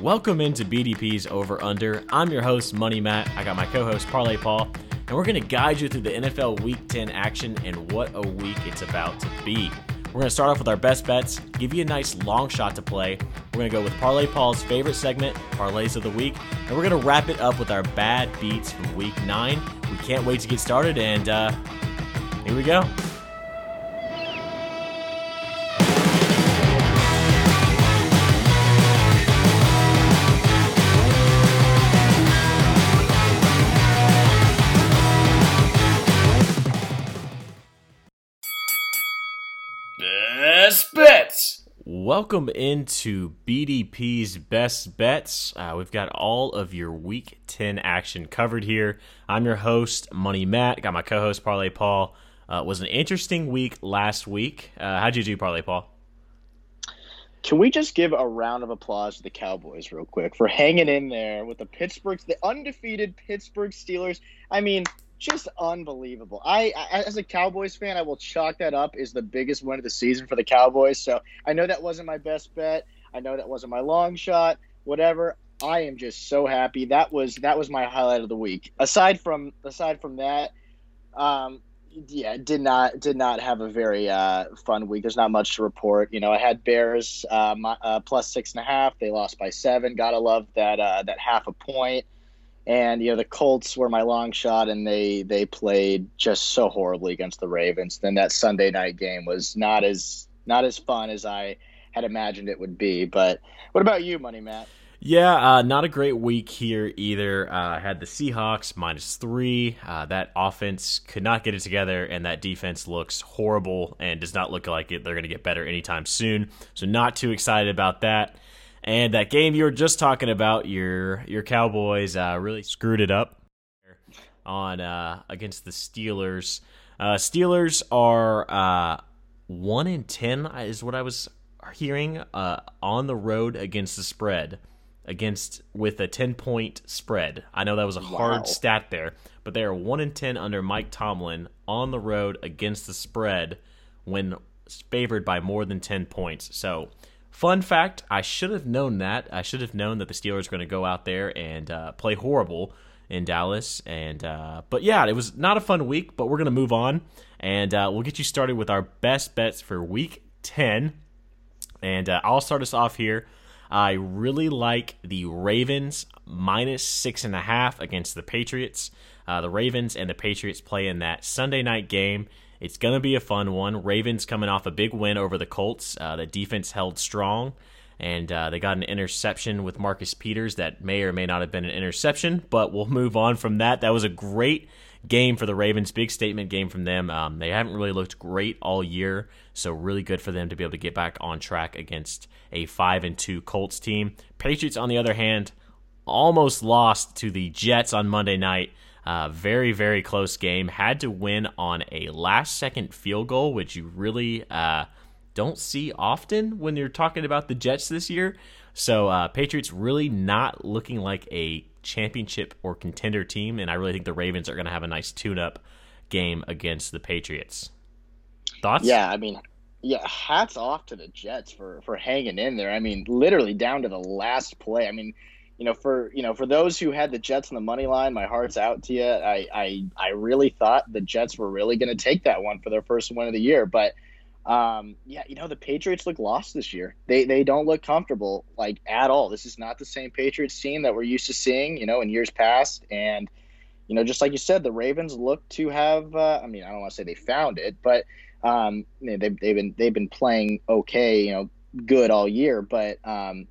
Welcome into BDP's Over Under. I'm your host, Money Matt. I got my co-host, Parlay Paul, and we're going to guide you through the NFL Week 10 action and what a week it's about to be. We're going to start off with our best bets, give you a nice long shot to play. We're going to go with Parlay Paul's favorite segment, Parlays of the Week, and we're going to wrap it up with our bad beats from Week 9. We can't wait to get started, and here we go. Welcome into BDP's Best Bets. We've got all of your Week 10 action covered here. I'm your host, Money Matt. Got my co-host, Parlay Paul. It was an interesting week last week. How'd you do, Parlay Paul? Can we just give a round of applause to the Cowboys real quick for hanging in there with the undefeated Pittsburgh Steelers? I mean, just unbelievable. I as a Cowboys fan, I will chalk that up as the biggest win of the season for the Cowboys. So I know that wasn't my best bet. I know that wasn't my long shot, whatever. I am just so happy. That was my highlight of the week. Aside from that, did not have a very fun week. There's not much to report. You know, I had Bears plus 6.5. They lost by 7. Gotta love that half a point. And, you know, the Colts were my long shot, and they played just so horribly against the Ravens. Then that Sunday night game was not as fun as I had imagined it would be. But what about you, Money Matt? Yeah, not a great week here either. I had the Seahawks minus 3. That offense could not get it together, and that defense looks horrible and does not look like they're going to get better anytime soon. So not too excited about that. And that game you were just talking about, your Cowboys really screwed it up on against the Steelers. Steelers are 1-10 is what I was hearing on the road against the spread, with a 10-point spread. I know that was a hard stat there, but they are 1-10 under Mike Tomlin on the road against the spread when favored by more than 10 points. So. Fun fact, I should have known that. I should have known that the Steelers were going to go out there and play horrible in Dallas. But yeah, it was not a fun week, but we're going to move on. And we'll get you started with our best bets for Week 10. And I'll start us off here. I really like the Ravens minus 6.5 against the Patriots. The Ravens and the Patriots play in that Sunday night game. It's going to be a fun one. Ravens coming off a big win over the Colts. The defense held strong, and they got an interception with Marcus Peters that may or may not have been an interception, but we'll move on from that. That was a great game for the Ravens, big statement game from them. They haven't really looked great all year, so really good for them to be able to get back on track against a 5-2 Colts team. Patriots, on the other hand, almost lost to the Jets on Monday night. Very, very close game. Had to win on a last-second field goal, which you really don't see often when you're talking about the Jets this year. So Patriots really not looking like a championship or contender team, and I really think the Ravens are going to have a nice tune-up game against the Patriots. Thoughts? Yeah, I mean, hats off to the Jets for hanging in there. I mean, literally down to the last play. I mean, for those who had the Jets on the money line, my heart's out to you. I really thought the Jets were really going to take that one for their first win of the year. But, the Patriots look lost this year. They don't look comfortable, like, at all. This is not the same Patriots team that we're used to seeing, in years past. And, just like you said, the Ravens look to have I don't want to say they found it, but they've been playing okay, good all year, but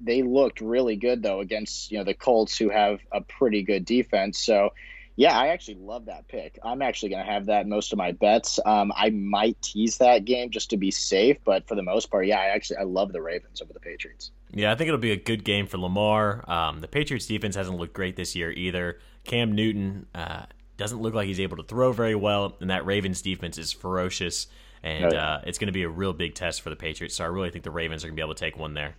they looked really good though against the Colts, who have a pretty good defense. So yeah, I actually love that pick. I'm actually gonna have that in most of my bets. I might tease that game just to be safe, but for the most part, yeah, I love the Ravens over the Patriots. Yeah, I think it'll be a good game for Lamar. The Patriots defense hasn't looked great this year either. Cam Newton doesn't look like he's able to throw very well, and that Ravens defense is ferocious. And it's going to be a real big test for the Patriots, so I really think the Ravens are going to be able to take one there.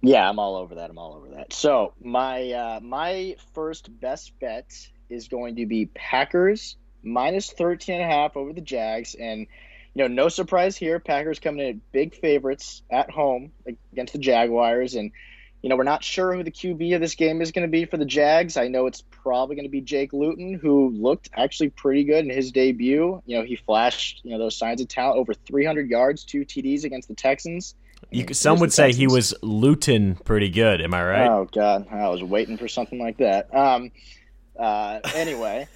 Yeah, I'm all over that. So my first best bet is going to be Packers minus 13.5 over the Jags. And, no surprise here. Packers coming in at big favorites at home against the Jaguars. And, You know, we're not sure who the QB of this game is going to be for the Jags. I know it's probably going to be Jake Luton, who looked actually pretty good in his debut. You know, he flashed, you know, those signs of talent, over 300 yards, 2 TDs against the Texans. Some would say he was Luton pretty good. Am I right? Oh, God. I was waiting for something like that. Anyway,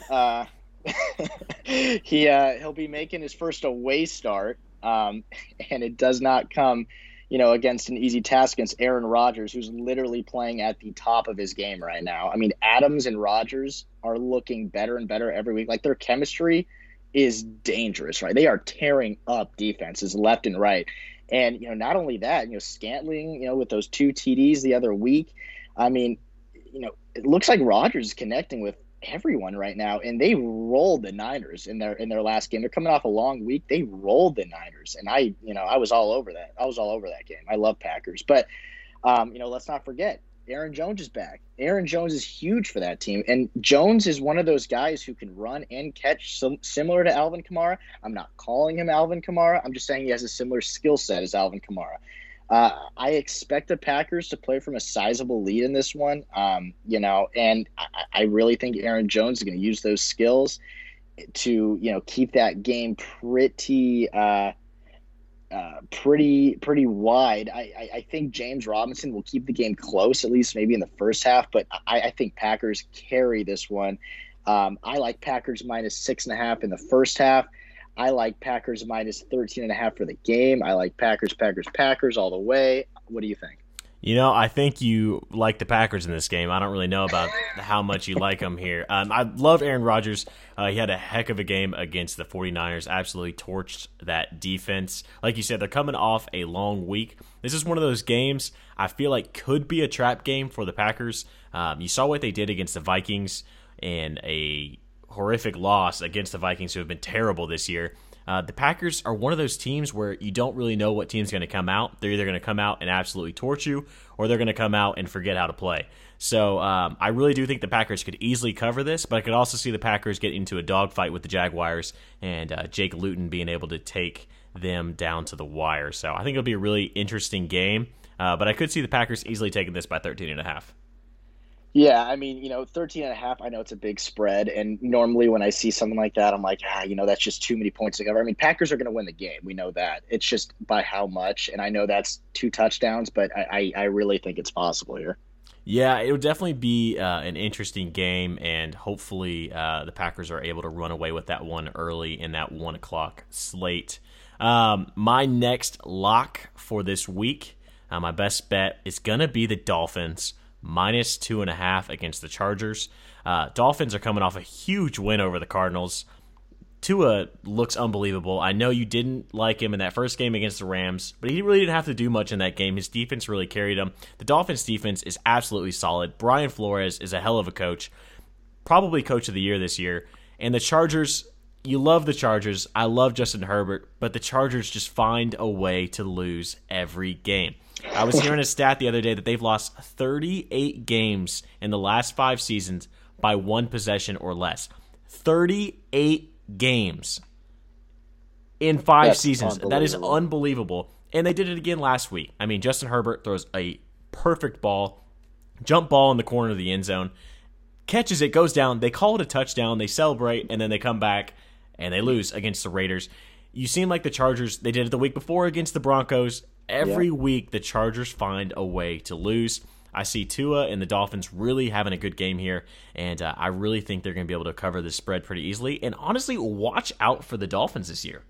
he'll be making his first away start, and it does not come – you know, against an easy task against Aaron Rodgers, who's literally playing at the top of his game right now. I mean, Adams and Rodgers are looking better and better every week. Like, their chemistry is dangerous, right? They are tearing up defenses left and right. And, you know, not only that, you know, Scantling, you know, with those 2 TDs the other week, I mean, you know, it looks like Rodgers is connecting with everyone right now, and they rolled the Niners in their last game. They're coming off a long week. They rolled the Niners, and I was all over that. I was all over that game. I love Packers, but you know, let's not forget Aaron Jones is back. Aaron Jones is huge for that team, and Jones is one of those guys who can run and catch, similar to Alvin Kamara. I'm not calling him Alvin Kamara. I'm just saying he has a similar skill set as Alvin Kamara. I expect the Packers to play from a sizable lead in this one, you know, and I really think Aaron Jones is going to use those skills to, you know, keep that game pretty wide. I think James Robinson will keep the game close, at least maybe in the first half, but I think Packers carry this one. I like Packers minus 6.5 in the first half. I like Packers minus 13.5 for the game. I like Packers all the way. What do you think? You know, I think you like the Packers in this game. I don't really know about how much you like them here. I love Aaron Rodgers. He had a heck of a game against the 49ers. Absolutely torched that defense. Like you said, they're coming off a long week. This is one of those games I feel like could be a trap game for the Packers. You saw what they did against the Vikings in a horrific loss against the Vikings, who have been terrible this year. The Packers are one of those teams where you don't really know what team's going to come out. They're either going to come out and absolutely torch you, or they're going to come out and forget how to play. So I really do think the Packers could easily cover this, but I could also see the Packers get into a dogfight with the Jaguars, and Jake Luton being able to take them down to the wire. So I think it'll be a really interesting game, but I could see the Packers easily taking this by 13.5. Yeah, I mean, you know, 13.5, I know it's a big spread, and normally when I see something like that, I'm like, you know, that's just too many points to cover. I mean, Packers are going to win the game. We know that. It's just by how much, and I know that's 2 touchdowns, but I really think it's possible here. Yeah, it'll definitely be an interesting game, and hopefully the Packers are able to run away with that one early in that 1 o'clock slate. My next lock for this week, my best bet, is going to be the Dolphins. Minus 2.5 against the Chargers. Dolphins are coming off a huge win over the Cardinals. Tua looks unbelievable. I know you didn't like him in that first game against the Rams, but he really didn't have to do much in that game. His defense really carried him. The Dolphins' defense is absolutely solid. Brian Flores is a hell of a coach, probably coach of the year this year. And the Chargers, you love the Chargers. I love Justin Herbert, but the Chargers just find a way to lose every game. I was hearing a stat the other day that they've lost 38 games in the last 5 seasons by 1 possession or less. 38 games in 5 seasons. That is unbelievable. And they did it again last week. I mean, Justin Herbert throws a perfect ball, jump ball in the corner of the end zone, catches it, goes down. They call it a touchdown. They celebrate, and then they come back, and they lose against the Raiders. You seem like the Chargers, they did it the week before against the Broncos. Every week, the Chargers find a way to lose. I see Tua and the Dolphins really having a good game here, and I really think they're going to be able to cover this spread pretty easily. And honestly, watch out for the Dolphins this year.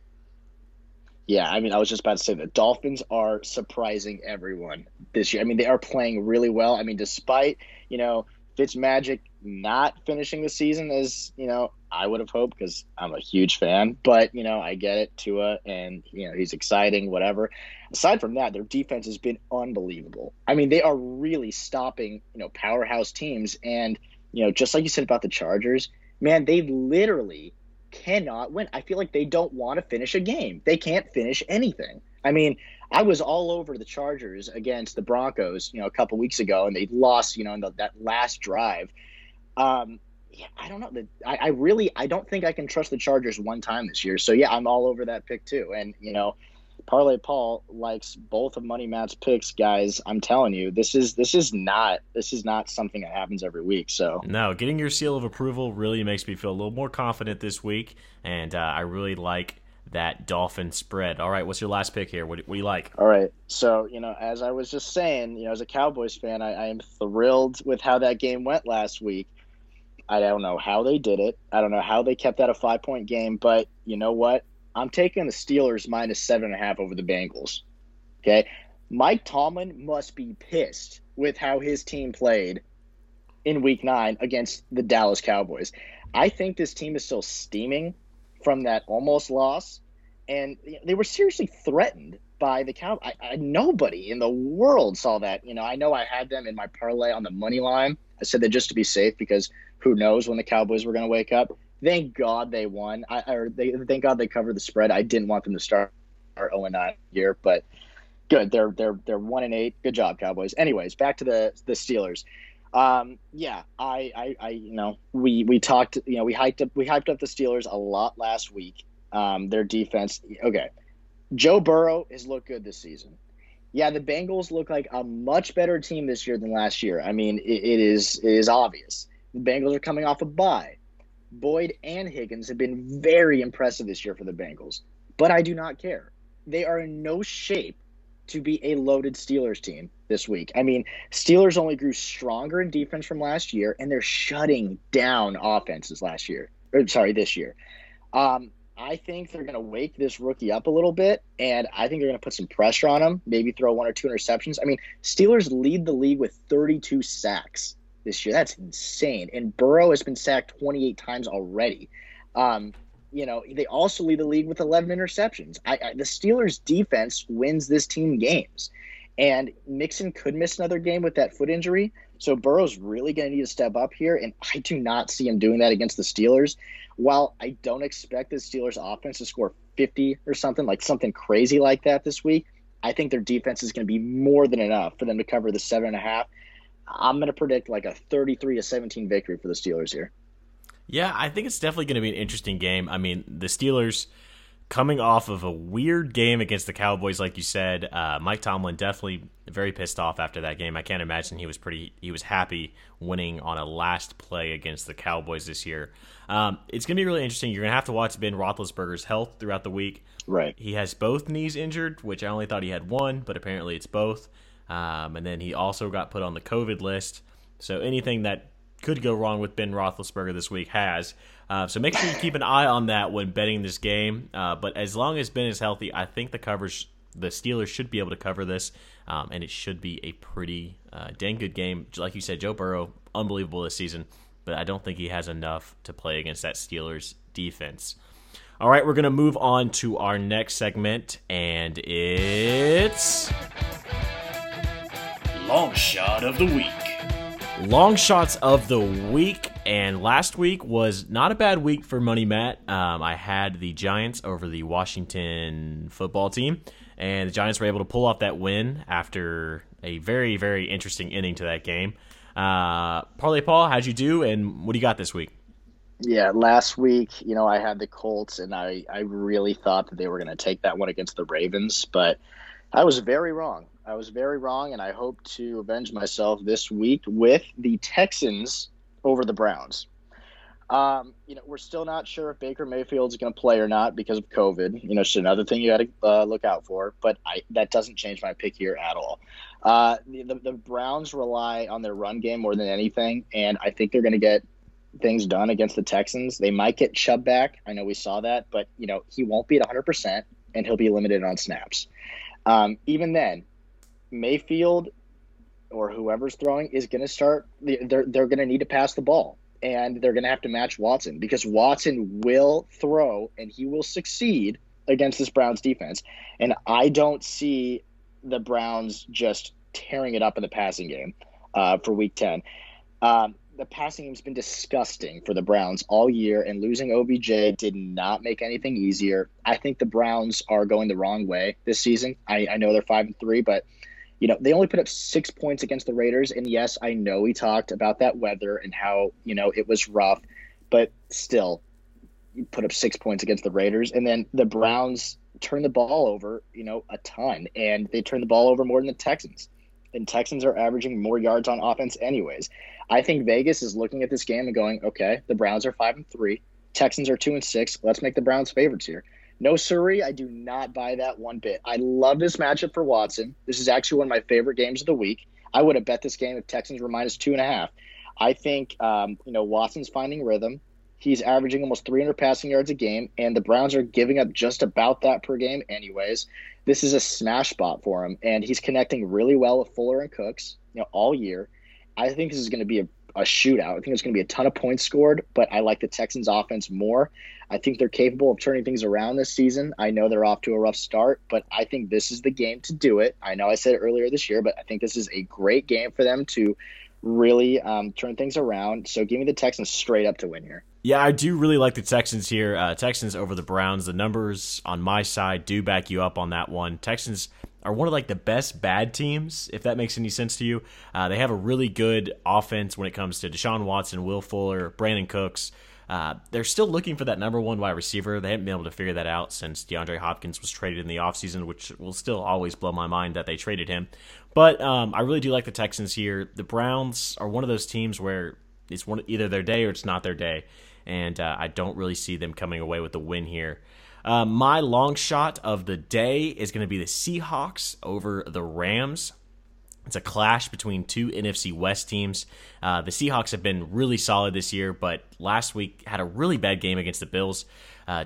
Yeah, I mean, I was just about to say the Dolphins are surprising everyone this year. I mean, they are playing really well. I mean, despite, you know, Fitzmagic not finishing the season as, you know, I would have hoped, because I'm a huge fan, but, you know, I get it, Tua, and, you know, he's exciting, whatever. Aside from that, their defense has been unbelievable. I mean, they are really stopping, you know, powerhouse teams, and, you know, just like you said about the Chargers, man, they literally cannot win. I feel like they don't want to finish a game. They can't finish anything. I mean, I was all over the Chargers against the Broncos, you know, a couple weeks ago, and they lost, you know, in that last drive. Yeah, I don't know. I don't think I can trust the Chargers one time this year. So, yeah, I'm all over that pick too. And, you know, Parlay Paul likes both of Money Matt's picks, guys. I'm telling you, this is not something that happens every week. So no, getting your seal of approval really makes me feel a little more confident this week, and I really like that Dolphin spread. All right, what's your last pick here? What do you like? All right, so as I was just saying, as a Cowboys fan, I am thrilled with how that game went last week. I don't know how they did it. I don't know how they kept that a 5-point game, but you know what? I'm taking the Steelers minus 7.5 over the Bengals. Okay? Mike Tomlin must be pissed with how his team played in Week 9 against the Dallas Cowboys. I think this team is still steaming from that almost loss, and they were seriously threatened by the Cowboys. Nobody in the world saw that. I know I had them in my parlay on the money line. I said that just to be safe because who knows when the Cowboys were going to wake up. Thank God they won. Thank God they covered the spread. I didn't want them to start our 0-9 year, but good. They're 1-8. Good job, Cowboys. Anyways, back to the Steelers. We talked. We hyped up the Steelers a lot last week. Their defense. Okay, Joe Burrow has looked good this season. Yeah, the Bengals look like a much better team this year than last year. I mean, it is obvious. The Bengals are coming off a bye. Boyd and Higgins have been very impressive this year for the Bengals, but I do not care. They are in no shape to be a loaded Steelers team this week. I mean, Steelers only grew stronger in defense from last year, and they're shutting down offenses this year. I think they're going to wake this rookie up a little bit, and I think they're going to put some pressure on him, maybe throw one or two interceptions. I mean, Steelers lead the league with 32 sacks this year. That's insane. And Burrow has been sacked 28 times already. They also lead the league with 11 interceptions. The Steelers' defense wins this team games. And Mixon could miss another game with that foot injury, so Burrow's really going to need to step up here, and I do not see him doing that against the Steelers. While I don't expect the Steelers' offense to score 50 or something crazy like that this week, I think their defense is going to be more than enough for them to cover the 7.5. I'm going to predict like a 33-17 victory for the Steelers here. Yeah, I think it's definitely going to be an interesting game. I mean, the Steelers coming off of a weird game against the Cowboys, like you said, Mike Tomlin definitely very pissed off after that game. I can't imagine he was happy winning on a last play against the Cowboys this year. It's going to be really interesting. You're going to have to watch Ben Roethlisberger's health throughout the week. Right. He has both knees injured, which I only thought he had one, but apparently it's both. And then he also got put on the COVID list. So anything that could go wrong with Ben Roethlisberger this week has. So make sure you keep an eye on that when betting this game. But as long as Ben is healthy, I think the Steelers should be able to cover this. And it should be a pretty dang good game. Like you said, Joe Burrow, unbelievable this season. But I don't think he has enough to play against that Steelers defense. All right, we're going to move on to our next segment. And it's... Long Shot of the Week. Long Shots of the Week. And last week was not a bad week for Money Matt. I had the Giants over the Washington football team. And the Giants were able to pull off that win after a very, very interesting ending to that game. Parlay Paul, how'd you do? And what do you got this week? Yeah, last week, I had the Colts. And I really thought that they were going to take that one against the Ravens. But I was very wrong. And I hope to avenge myself this week with the Texans over the Browns. We're still not sure if Baker Mayfield's going to play or not because of COVID. It's just another thing you got to look out for, but that doesn't change my pick here at all. The Browns rely on their run game more than anything, and I think they're going to get things done against the Texans. They might get Chubb back. I know we saw that, but, he won't be at 100%, and he'll be limited on snaps. Even then, Mayfield or whoever's throwing is going to start. They're going to need to pass the ball, and they're going to have to match Watson because Watson will throw and he will succeed against this Browns defense. And I don't see the Browns just tearing it up in the passing game for Week 10. The passing game's been disgusting for the Browns all year, and losing OBJ did not make anything easier. I think the Browns are going the wrong way this season. I know they're 5-3, but they only put up 6 points against the Raiders, and yes, I know we talked about that weather and how, it was rough, but still, you put up 6 points against the Raiders. And then the Browns turn the ball over, you know, a ton. And they turn the ball over more than the Texans. And Texans are averaging more yards on offense anyways. I think Vegas is looking at this game and going, okay, the Browns are 5-3. Texans are 2-6. Let's make the Browns favorites here. No, sirree, I do not buy that one bit. I love this matchup for Watson. This is actually one of my favorite games of the week. I would have bet this game if Texans were -2.5. I think, you know, Watson's finding rhythm. He's averaging almost 300 passing yards a game, and the Browns are giving up just about that per game anyways. This is a smash spot for him, and he's connecting really well with Fuller and Cooks, you know, all year. I think this is going to be a shootout. I think there's going to be a ton of points scored, but I like the Texans' offense more. I think they're capable of turning things around this season. I know they're off to a rough start, but I think this is the game to do it. I know I said it earlier this year, but I think this is a great game for them to really turn things around. So give me the Texans straight up to win here. Yeah, I do really like the Texans here. Texans over the Browns. The numbers on my side do back you up on that one. Texans are one of like the best bad teams, if that makes any sense to you. They have a really good offense when it comes to Deshaun Watson, Will Fuller, Brandon Cooks. They're still looking for that number 1 wide receiver. They haven't been able to figure that out since DeAndre Hopkins was traded in the offseason, which will still always blow my mind that they traded him. But I really do like the Texans here. The Browns are one of those teams where it's one either their day or it's not their day. And I don't really see them coming away with a win here. My long shot of the day is going to be the Seahawks over the Rams. It's a clash between two NFC West teams. The Seahawks have been really solid this year, but last week had a really bad game against the Bills.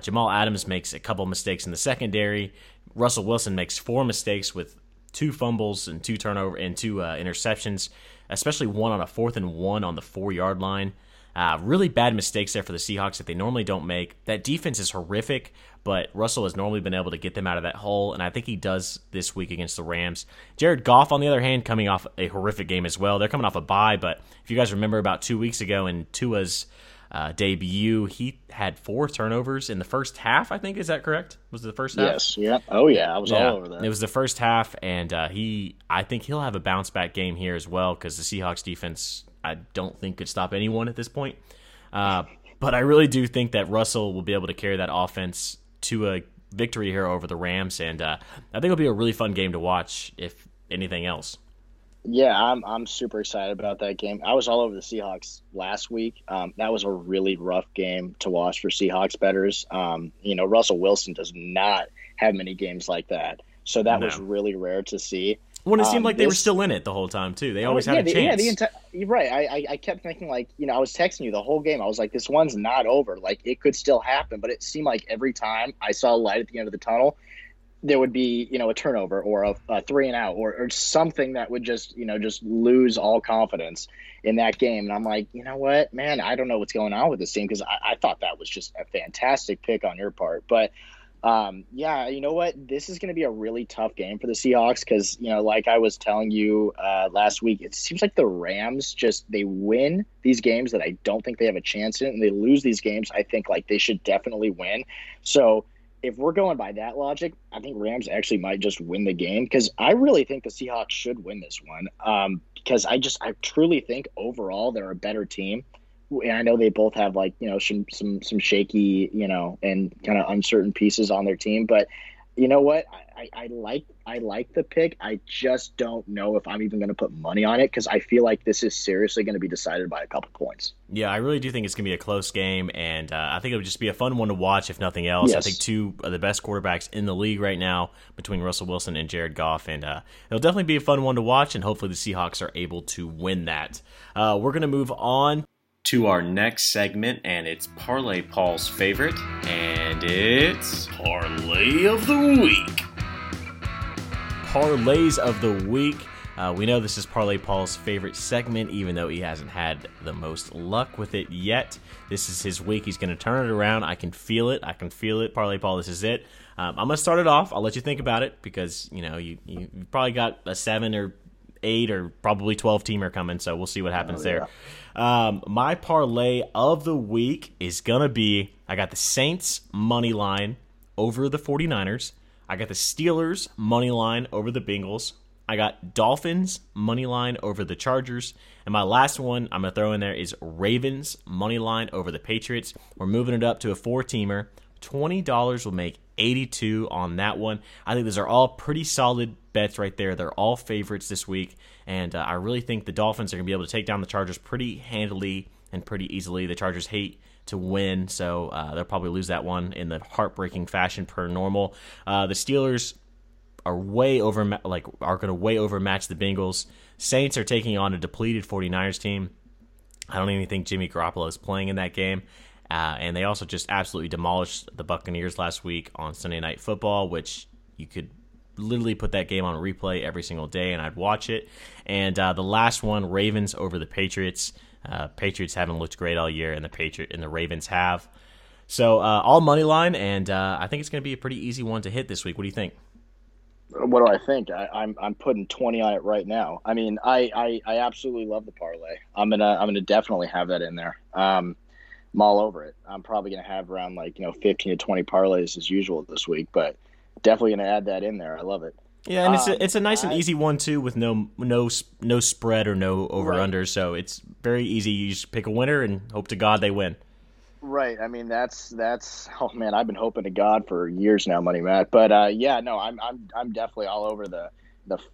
Jamal Adams makes a couple mistakes in the secondary. Russell Wilson makes 4 mistakes with 2 fumbles and 2 turnovers and 2 interceptions, especially one on a 4th and 1 on the 4-yard line. Really bad mistakes there for the Seahawks that they normally don't make. That defense is horrific, but Russell has normally been able to get them out of that hole, and I think he does this week against the Rams. Jared Goff, on the other hand, coming off a horrific game as well. They're coming off a bye, but if you guys remember about 2 weeks ago in Tua's debut, he had 4 turnovers in the first half, I think. Is that correct? Was it the first half? Yes. Yeah. Oh, yeah. I was all over that. It was the first half, and I think he'll have a bounce-back game here as well because the Seahawks defense, I don't think could stop anyone at this point. But I really do think that Russell will be able to carry that offense to a victory here over the Rams, and I think it'll be a really fun game to watch, if anything else. Yeah, I'm super excited about that game. I was all over the Seahawks last week. That was a really rough game to watch for Seahawks bettors. You know, Russell Wilson does not have many games like that, so that was really rare to see. When it seemed like they were still in it the whole time, too. They always had a chance. Yeah, right. I kept thinking, like, you know, I was texting you the whole game. I was like, this one's not over. Like, it could still happen. But it seemed like every time I saw a light at the end of the tunnel, there would be, you know, a turnover or a 3-and-out or something that would just, you know, just lose all confidence in that game. And I'm like, you know what, man, I don't know what's going on with this team because I thought that was just a fantastic pick on your part. But yeah, you know what? This is going to be a really tough game for the Seahawks because, you know, like I was telling you last week, it seems like the Rams just, they win these games that I don't think they have a chance in, and they lose these games I think like they should definitely win. So if we're going by that logic, I think Rams actually might just win the game because I really think the Seahawks should win this one because I truly think overall they're a better team. And I know they both have, like, you know, some shaky, you know, and kind of uncertain pieces on their team. But you know what? I like the pick. I just don't know if I'm even going to put money on it because I feel like this is seriously going to be decided by a couple points. Yeah, I really do think it's going to be a close game, and I think it would just be a fun one to watch, if nothing else. Yes. I think two of the best quarterbacks in the league right now between Russell Wilson and Jared Goff, and it'll definitely be a fun one to watch, and hopefully the Seahawks are able to win that. We're going to move on to our next segment, and it's Parlay Paul's favorite, and it's Parlay of the Week. Parlays of the Week. We know this is Parlay Paul's favorite segment, even though he hasn't had the most luck with it yet. This is his week. He's going to turn it around. I can feel it. Parlay Paul, this is it. I'm going to start it off. I'll let you think about it because, you know, you probably got a 7 or 8 or probably 12 teamer coming, so we'll see what happens there. My parlay of the week is going to be, I got the Saints money line over the 49ers. I got the Steelers money line over the Bengals. I got Dolphins money line over the Chargers. And my last one I'm going to throw in there is Ravens money line over the Patriots. We're moving it up to a 4-teamer. $20 will make 82 on that one. I think those are all pretty solid bets right there. They're all favorites this week, and I really think the Dolphins are going to be able to take down the Chargers pretty handily and pretty easily. The Chargers hate to win, so they'll probably lose that one in the heartbreaking fashion per normal. The Steelers are going to way overmatch the Bengals. Saints are taking on a depleted 49ers team. I don't even think Jimmy Garoppolo is playing in that game. And they also just absolutely demolished the Buccaneers last week on Sunday Night Football, which you could literally put that game on replay every single day, and I'd watch it. And the last one, Ravens over the Patriots. Patriots haven't looked great all year, and the Ravens have. So all money line, and I think it's going to be a pretty easy one to hit this week. What do you think? What do I think? I'm putting 20 on it right now. I mean, I absolutely love the parlay. I'm gonna definitely have that in there. I'm all over it. I'm probably gonna have around 15 to 20 parlays as usual this week, but definitely gonna add that in there. I love it. Yeah, and it's a nice and easy one too, with no spread or no over under. Right. So it's very easy. You just pick a winner and hope to God they win. Right. I mean, that's oh man, I've been hoping to God for years now, Money Matt. But yeah, no, I'm definitely all over the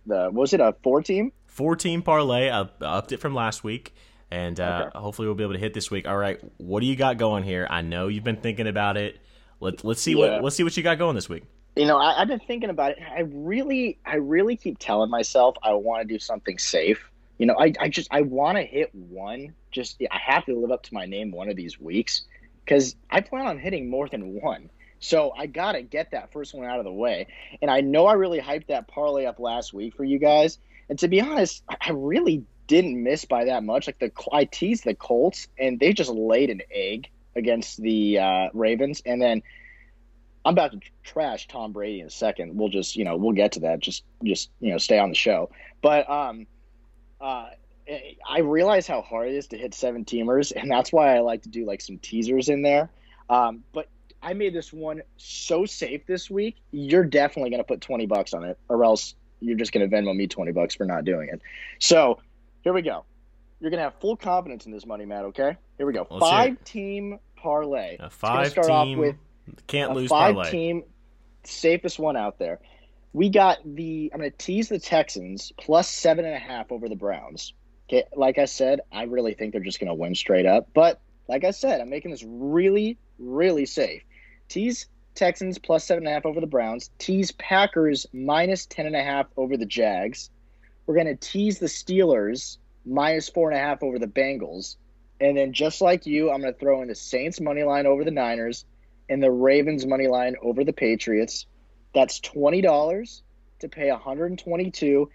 was it a 4-team parlay? I upped it from last week, and okay. Hopefully we'll be able to hit this week. All right, what do you got going here? I know you've been thinking about it. Let's see what you got going this week. You know, I've been thinking about it. I really keep telling myself I want to do something safe. You know, I want to hit one. Just I have to live up to my name one of these weeks, because I plan on hitting more than one. So I got to get that first one out of the way. And I know I really hyped that parlay up last week for you guys. And to be honest, I really didn't miss by that much. I teased the Colts, and they just laid an egg against the Ravens. And then I'm about to trash Tom Brady in a second. We'll just, you know, we'll get to that. Just you know, stay on the show. But I realize how hard it is to hit seven-teamers, and that's why I like to do some teasers in there. But I made this one so safe this week. You're definitely going to put $20 on it, or else you're just going to Venmo me $20 for not doing it. So here we go. You're going to have full confidence in this, Money Matt, okay? Here we go. Let's five-team parlay. A five-team, off with can't lose parlay. Five-team, safest one out there. We got I'm going to tease the Texans plus 7.5 over the Browns. Okay, like I said, I really think they're just going to win straight up. But like I said, I'm making this really, really safe. Tease Texans plus 7.5 over the Browns. Tease Packers minus 10.5 over the Jags. We're going to tease the Steelers minus 4.5 over the Bengals. And then just like you, I'm going to throw in the Saints money line over the Niners and the Ravens money line over the Patriots. That's $20 to pay $122.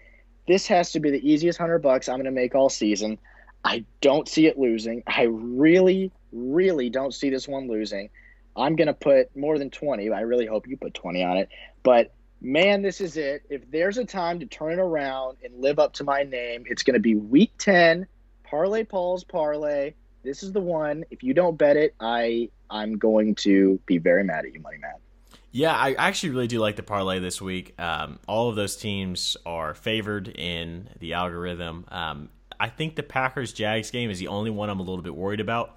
This has to be the easiest $100 I'm going to make all season. I don't see it losing. I really, really don't see this one losing. I'm going to put more than 20. I really hope you put 20 on it. But, man, this is it. If there's a time to turn it around and live up to my name, it's going to be Week 10, Parlay Paul's Parlay. This is the one. If you don't bet it, I'm going to be very mad at you, Money Matt. Yeah, I actually really do like the parlay this week. All of those teams are favored in the algorithm. I think the Packers-Jags game is the only one I'm a little bit worried about,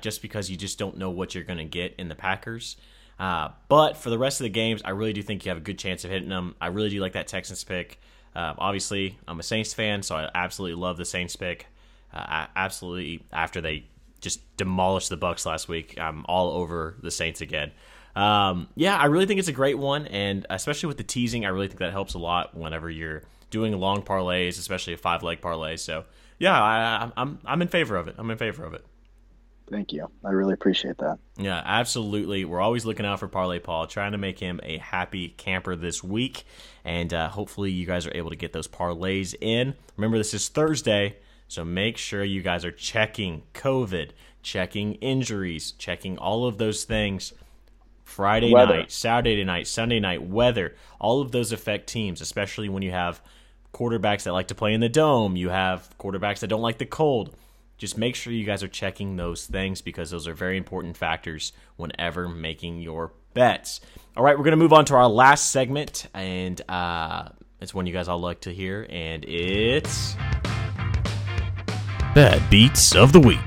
just because you just don't know what you're going to get in the Packers. But for the rest of the games, I really do think you have a good chance of hitting them. I really do like that Texans pick. Obviously, I'm a Saints fan, so I absolutely love the Saints pick. Absolutely, after they just demolished the Bucs last week, I'm all over the Saints again. Yeah, I really think it's a great one, and especially with the teasing, I really think that helps a lot whenever you're doing long parlays, especially a 5-leg parlay. So, yeah, I'm in favor of it. Thank you. I really appreciate that. Yeah, absolutely. We're always looking out for Parlay Paul, trying to make him a happy camper this week, and hopefully you guys are able to get those parlays in. Remember, this is Thursday, so make sure you guys are checking COVID, checking injuries, checking all of those things. Friday night, Saturday night, Sunday night, weather, all of those affect teams, especially when you have quarterbacks that like to play in the dome. You have quarterbacks that don't like the cold. Just make sure you guys are checking those things, because those are very important factors whenever making your bets. All right, we're going to move on to our last segment, and it's one you guys all like to hear, and it's Bad Beats of the Week.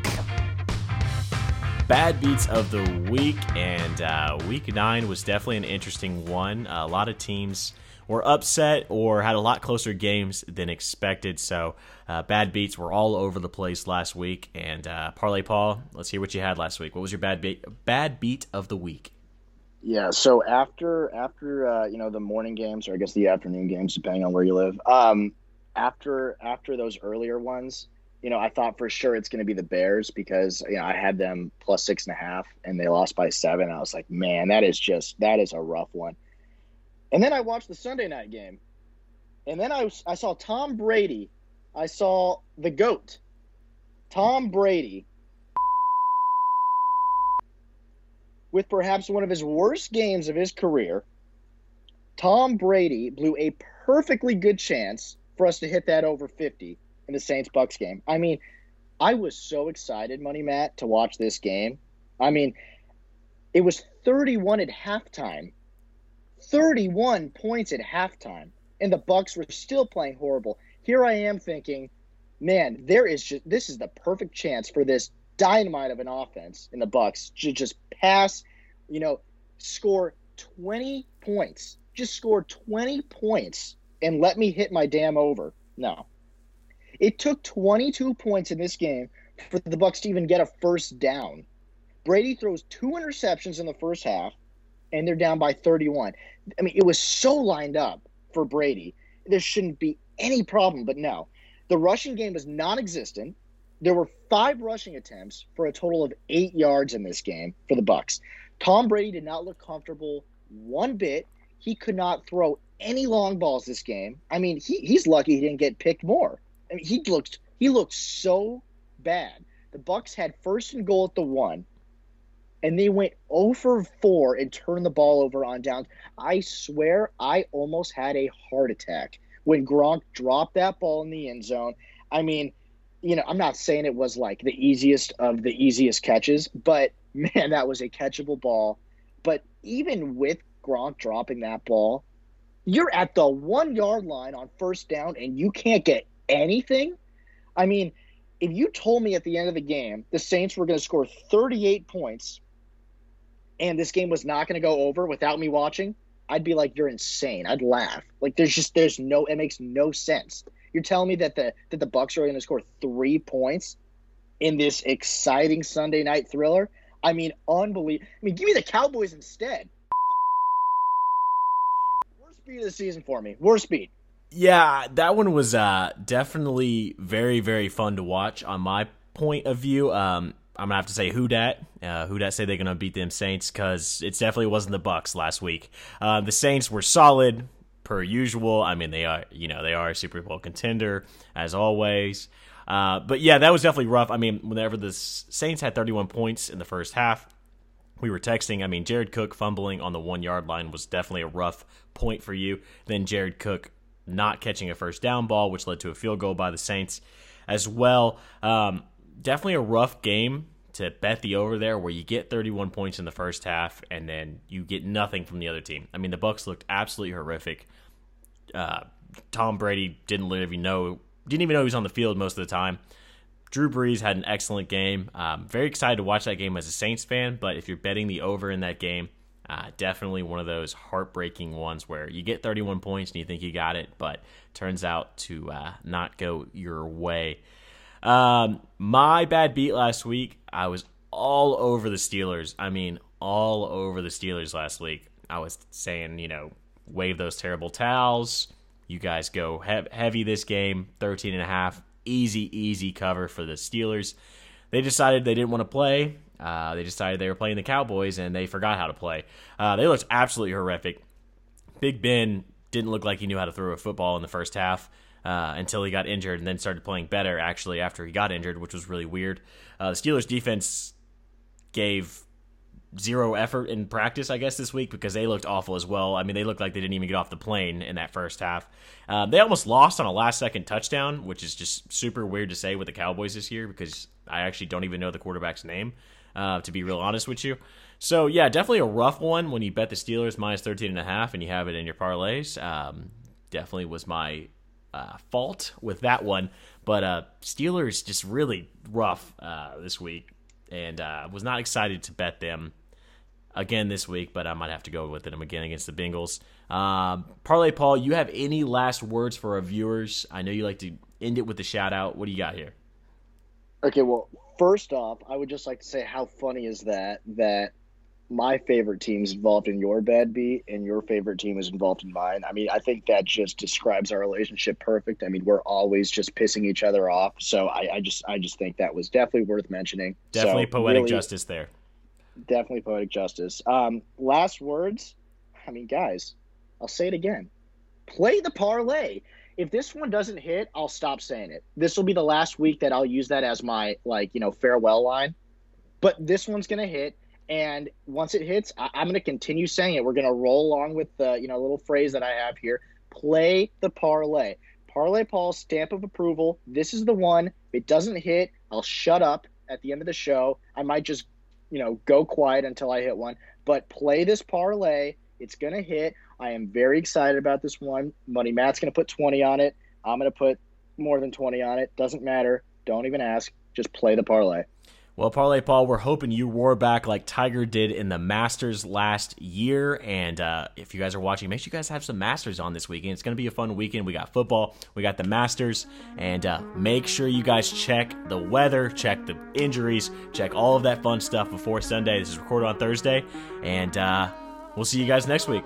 bad beats of the week, and week 9 was definitely an interesting one. A lot of teams were upset or had a lot closer games than expected, so bad beats were all over the place last week. And Parlay Paul, let's hear what you had last week. What was your bad beat of the week? Yeah, so after you know, the morning games, or I guess the afternoon games, depending on where you live, after those earlier ones, you know, I thought for sure it's going to be the Bears, because, you know, I had them plus 6.5 and they lost by 7. I was like, man, that is a rough one. And then I watched the Sunday night game, and then I saw Tom Brady. I saw the GOAT, Tom Brady, with perhaps one of his worst games of his career. Tom Brady blew a perfectly good chance for us to hit that over 50 in the Saints-Bucks game. I mean, I was so excited, Money Matt, to watch this game. I mean, it was 31 at halftime, 31 points at halftime, and the Bucks were still playing horrible. Here I am thinking, man, this is the perfect chance for this dynamite of an offense in the Bucks to just pass, you know, score 20 points. Just score 20 points and let me hit my damn over. No. It took 22 points in this game for the Bucks to even get a first down. Brady throws 2 interceptions in the first half, and they're down by 31. I mean, it was so lined up for Brady. There shouldn't be any problem, but no. The rushing game was non-existent. There were 5 rushing attempts for a total of 8 yards in this game for the Bucks. Tom Brady did not look comfortable one bit. He could not throw any long balls this game. I mean, he's lucky he didn't get picked more. I mean, he looked so bad. The Bucks had first and goal at the 1, and they went 0 for 4 and turned the ball over on downs. I swear I almost had a heart attack when Gronk dropped that ball in the end zone. I mean, you know, I'm not saying it was like the easiest of the easiest catches, but man, that was a catchable ball. But even with Gronk dropping that ball, you're at the 1-yard line on first down and you can't get anything. I mean, if you told me at the end of the game the Saints were going to score 38 points and this game was not going to go over without me watching, I'd be like, you're insane. I'd laugh. Like, it makes no sense. You're telling me that the Bucks are going to score 3 points in this exciting Sunday night thriller? I mean, unbelievable. I mean, give me the Cowboys instead. Worst beat of the season for me. Worst beat. Yeah, that one was definitely very, very fun to watch on my point of view. I'm going to have to say Houdat. Houdat said they're going to beat them Saints because it definitely wasn't the Bucks last week. The Saints were solid. Per usual, I mean, they are a Super Bowl contender as always. But yeah, that was definitely rough. I mean, whenever the Saints had 31 points in the first half, we were texting. I mean, Jared Cook fumbling on the 1-yard line was definitely a rough point for you. Then Jared Cook not catching a first down ball, which led to a field goal by the Saints as well. Definitely a rough game to bet the over there, where you get 31 points in the first half and then you get nothing from the other team. I mean, the Bucks looked absolutely horrific. Tom Brady didn't even know he was on the field most of the time. Drew Brees had an excellent game. Very excited to watch that game as a Saints fan, but if you're betting the over in that game, definitely one of those heartbreaking ones where you get 31 points and you think you got it, but turns out to not go your way. My bad beat last week, I was all over the Steelers. I mean, all over the Steelers last week. I was saying, you know, wave those terrible towels. You guys go heavy this game, 13.5. Easy cover for the Steelers. They decided they didn't want to play. They decided they were playing the Cowboys, and they forgot how to play. They looked absolutely horrific. Big Ben didn't look like he knew how to throw a football in the first half. Until he got injured, and then started playing better, actually, after he got injured, which was really weird. The Steelers' defense gave zero effort in practice, I guess, this week, because they looked awful as well. I mean, they looked like they didn't even get off the plane in that first half. They almost lost on a last-second touchdown, which is just super weird to say with the Cowboys this year, because I actually don't even know the quarterback's name, to be real honest with you. So, yeah, definitely a rough one when you bet the Steelers minus 13.5, and you have it in your parlays. Definitely was my fault with that one, but Steelers just really rough this week. and was not excited to bet them again this week, but I might have to go with them again against the Bengals. Parlay Paul, you have any last words for our viewers? I know you like to end it with a shout-out. What do you got here? Okay, well, first off, I would just like to say how funny is that my favorite team's involved in your bad beat and your favorite team is involved in mine. I mean, I think that just describes our relationship perfect. I mean, we're always just pissing each other off. So I just think that was definitely worth mentioning. Definitely so, poetic really, justice there. Definitely poetic justice. Last words. I mean, guys, I'll say it again. Play the parlay. If this one doesn't hit, I'll stop saying it. This will be the last week that I'll use that as my, farewell line. But this one's going to hit. And once it hits, I'm going to continue saying it. We're going to roll along with the a little phrase that I have here. Play the parlay. Parlay Paul's stamp of approval. This is the one. If it doesn't hit, I'll shut up at the end of the show. I might just go quiet until I hit one. But play this parlay. It's going to hit. I am very excited about this one. Money Matt's going to put 20 on it. I'm going to put more than 20 on it. Doesn't matter. Don't even ask. Just play the parlay. Well, Parlay Paul, we're hoping you roar back like Tiger did in the Masters last year. And if you guys are watching, make sure you guys have some Masters on this weekend. It's going to be a fun weekend. We got football. We got the Masters. And make sure you guys check the weather, check the injuries, check all of that fun stuff before Sunday. This is recorded on Thursday. And we'll see you guys next week.